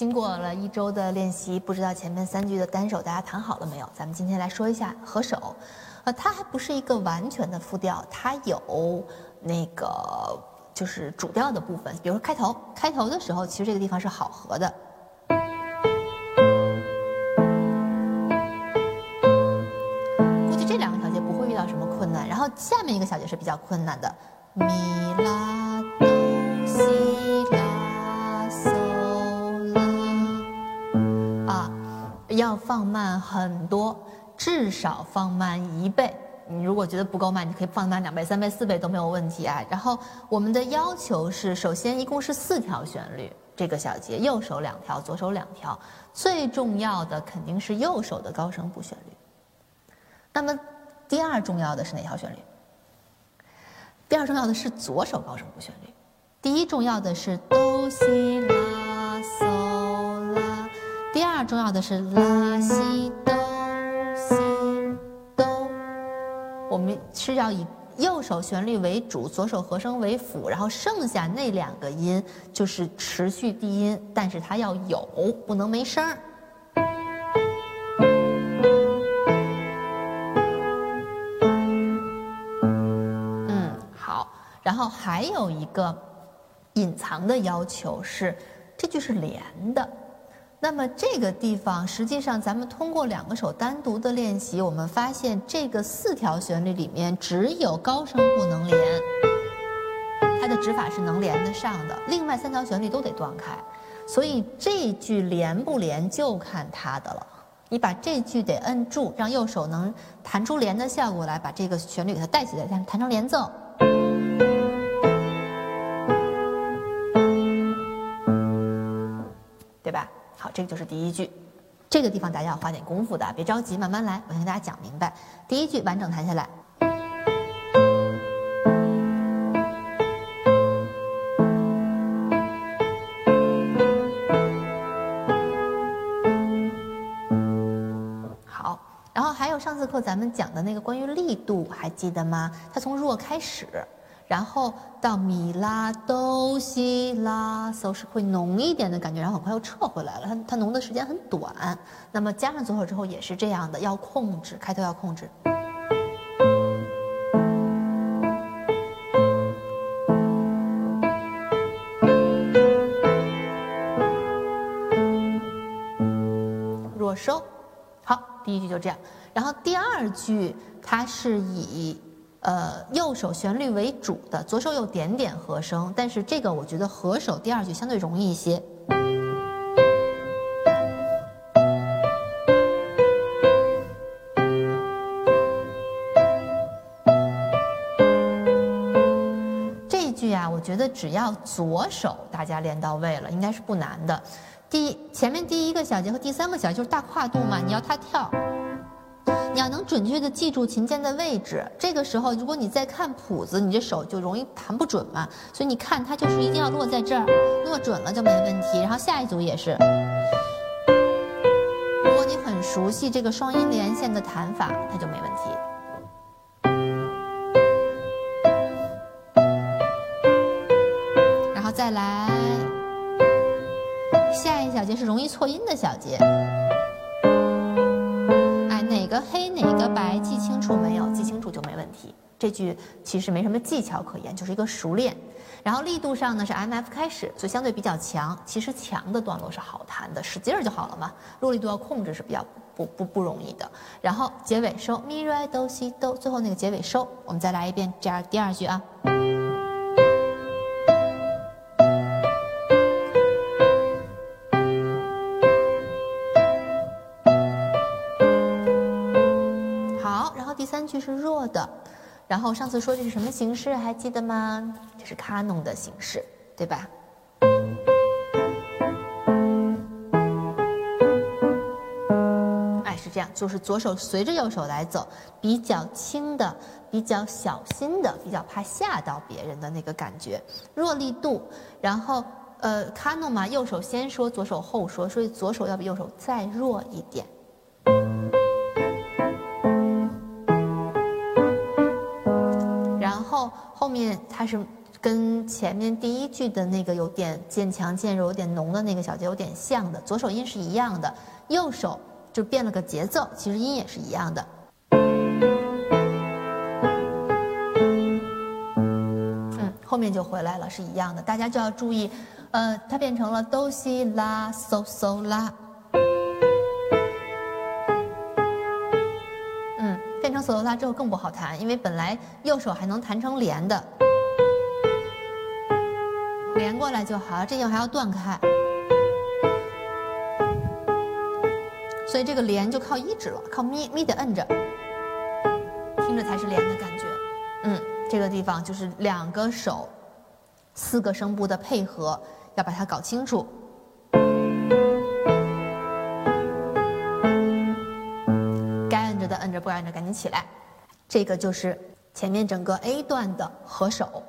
经过了一周的练习，不知道前面三句的单手大家弹好了没有？咱们今天来说一下合手。它还不是一个完全的复调，它有那个就是主调的部分，比如说开头，开头的时候其实这个地方是好合的。 然后下面一个小节是比较困难的，咪拉哆西拉嗦拉啊，要放慢很多，至少放慢1倍。你如果觉得不够慢，你可以放慢2倍、3倍、4倍都没有问题啊。然后我们的要求是，首先一共是4条旋律，这个小节右手2条，左手2条，最重要的肯定是右手的高声部旋律。那么 第二重要的是哪条旋律？第二重要的是左手高声部旋律。第一重要的是哆西拉嗦拉，第二重要的是拉西哆西哆。我们是要以右手旋律为主，左手和声为辅，然后剩下那2个音就是持续低音，但是它要有，不能没声儿。 然后还有一个隐藏的要求是，这句是连的。那么这个地方，实际上咱们通过2个手单独的练习，我们发现这个4条旋律里面只有高声部能连，它的指法是能连得上的，另外3条旋律都得断开。所以这句连不连就看它的了。你把这句得摁住，让右手能弹出连的效果来，把这个旋律给它带起来，弹成连奏。 对吧？好，这个就是第一句，这个地方大家要花点功夫的，别着急，慢慢来。我先给大家讲明白，第一句完整弹下来，好。然后还有上次课咱们讲的那个关于力度，还记得吗？它从弱开始。 然后到米拉哆西拉嗦是会浓一点的感觉，然后很快又撤回来了。它浓的时间很短，那么加上左手之后也是这样的，要控制开头，要控制。弱收，好，第一句就这样。然后第二句它是以 右手旋律为主的，左手有点点和声，但是这个我觉得合手第2句相对容易一些。这一句啊，我觉得只要左手大家练到位了，应该是不难的。前面第1个小节和第3个小节就是大跨度嘛，你要它跳。 你要能准确的记住琴键的位置，这个时候如果你再看谱子，你这手就容易弹不准嘛。所以你看它就是一定要落在这儿，落准了就没问题。然后下一组也是，如果你很熟悉这个双音连线的弹法，它就没问题。 然后再来，下一小节是容易错音的小节。 哪个黑哪个白，记清楚没有？记清楚就没问题。这句其实没什么技巧可言，就是一个熟练。然后力度上呢是 M F 开始，所以相对比较强。其实强的段落是好弹的，使劲儿就好了嘛。弱力度要控制是比较不容易的。然后结尾收咪来哆西哆，最后那个结尾收，我们再来一遍这样第2句啊。 3句是弱的，然后上次说这是什么形式还记得吗？这是卡农的形式，对吧？哎，是这样，就是左手随着右手来走，比较轻的、比较小心的、比较怕吓到别人的那个感觉，弱力度。然后卡农嘛，右手先说，左手后说，所以左手要比右手再弱一点。 后面它是跟前面第一句的那个有点渐强渐柔、有点浓的那个小节有点像的，左手音是一样的，右手就变了个节奏，其实音也是一样的。后面就回来了，是一样的，大家就要注意，它变成了哆西拉嗦嗦拉，变成嗦嗦拉之后更不好弹，因为本来右手还能弹成连的，连过来就好，这样还要断开，所以这个连就靠一指了，靠咪咪的摁着，听着才是连的感觉，这个地方就是两个手、四个声部的配合，要把它搞清楚。该摁着的摁着，不该摁着赶紧起来。这个就是前面整个 A 段的合手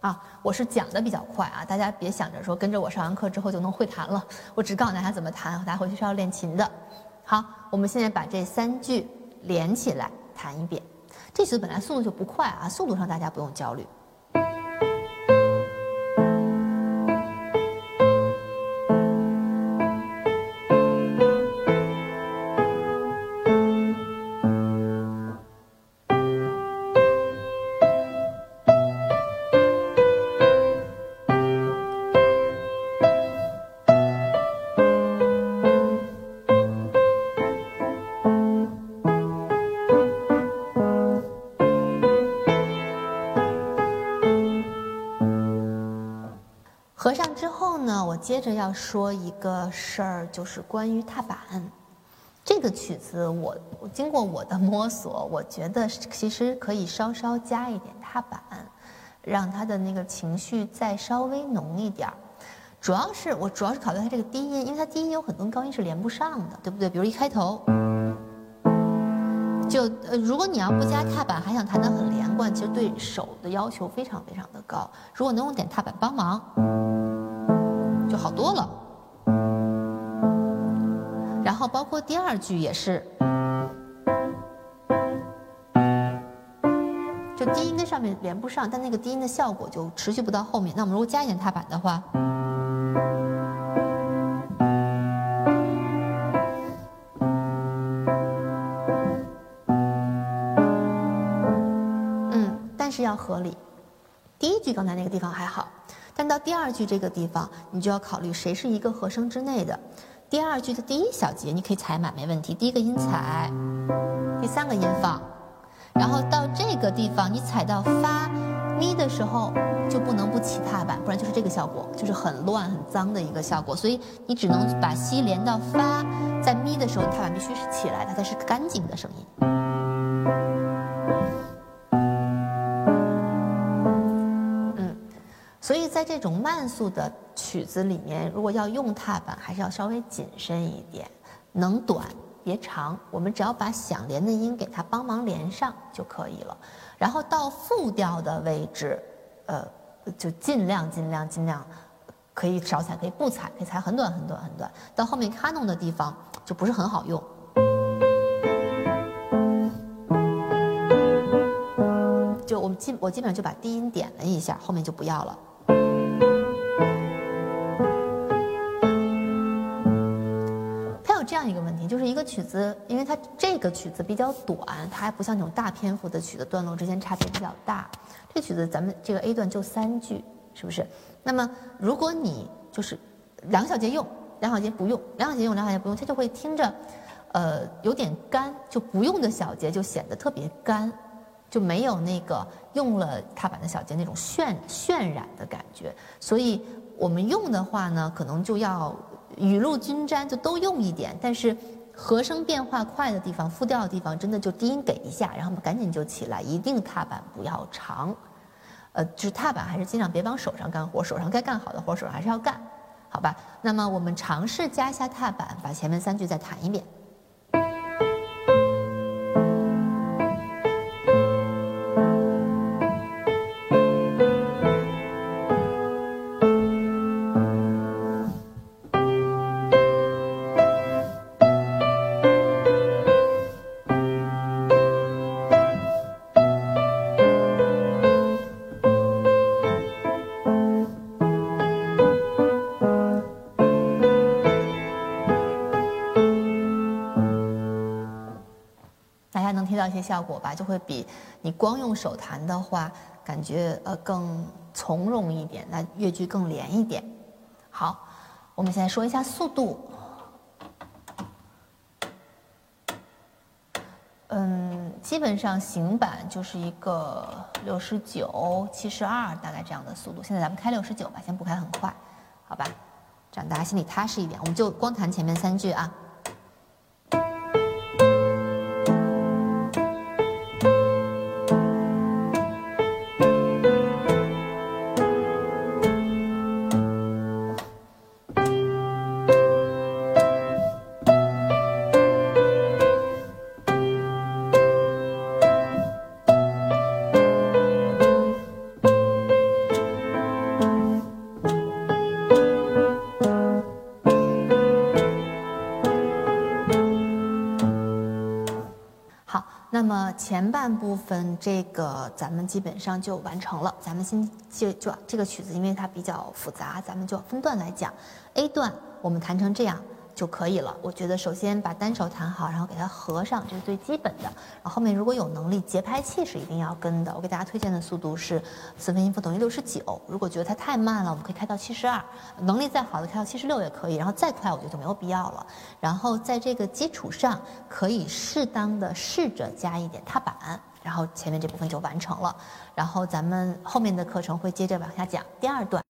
啊。我是讲的比较快啊，大家别想着说跟着我上完课之后就能会弹了。我只告诉大家怎么弹，大家回去是要练琴的。好，我们现在把这三句连起来弹一遍。这曲子本来速度就不快啊，速度上大家不用焦虑。合上之后呢，我接着要说一个事儿，就是关于踏板。这个曲子我经过我的摸索，我觉得其实可以稍稍加一点踏板，让它的那个情绪再稍微浓一点。主要是考虑它这个低音，因为它低音有很多高音是连不上的，对不对？比如一开头，如果你要不加踏板，还想弹得很连贯，其实对手的要求非常非常的高。如果能用点踏板帮忙，就好多了。然后包括第二句也是，就低音跟上面连不上，但那个低音的效果就持续不到后面。那我们如果加一点踏板的话，但是要合理。第一句刚才那个地方还好。但到第二句这个地方，你就要考虑谁是一个和声之内的。第二句的第一小节你可以踩满没问题，第一个音踩，第三个音放，然后到这个地方你踩到发咪的时候就不能不起踏板，不然就是这个效果，就是很乱很脏的一个效果。所以你只能把西连到发，在咪的时候踏板必须是起来的，它才是干净的声音。所以在这种慢速的曲子里面，如果要用踏板，还是要稍微谨慎一点，能短别长。我们只要把想连的音给它帮忙连上就可以了。然后到复调的位置，就尽量可以少踩，可以不踩，可以踩很短。到后面卡农的地方就不是很好用。就我基本上就把低音点了一下，后面就不要了。这样一个问题，就是一个曲子，因为它这个曲子比较短，它还不像那种大篇幅的曲子，段落之间差别比较大。这曲子咱们这个 A 段就三句，是不是？那么如果你就是两小节用，两小节不用，两小节用，两小节不用，它就会听着，有点干，就不用的小节就显得特别干，就没有那个用了踏板的小节那种渲染的感觉。所以我们用的话呢，可能就要雨露均沾，就都用一点，但是和声变化快的地方、复调的地方，真的就低音给一下，然后赶紧就起来，一定踏板不要长，就是踏板还是尽量别帮手上干活，手上该干好的活，手上还是要干，好吧？那么我们尝试加一下踏板，把前面三句再弹一遍。能听到一些效果吧，就会比你光用手弹的话，感觉更从容一点，那乐句更连一点。好，我们现在说一下速度。基本上行板就是一个69、72大概这样的速度。现在咱们开69吧，先不开很快，好吧？这样大家心里踏实一点。我们就光弹前面三句啊。 前半部分这个咱们基本上就完成了，咱们先就这个曲子，因为它比较复杂，咱们就分段来讲。A 段我们弹成这样就可以了。我觉得首先把单手弹好，然后给它合上，这是最基本的。然后后面如果有能力，节拍器是一定要跟的。我给大家推荐的速度是4分音符等于69。如果觉得它太慢了，我们可以开到72，能力再好的开到76也可以。然后再快，我觉得就没有必要了。然后在这个基础上，可以适当的试着加一点踏板，然后前面这部分就完成了。然后咱们后面的课程会接着往下讲第二段。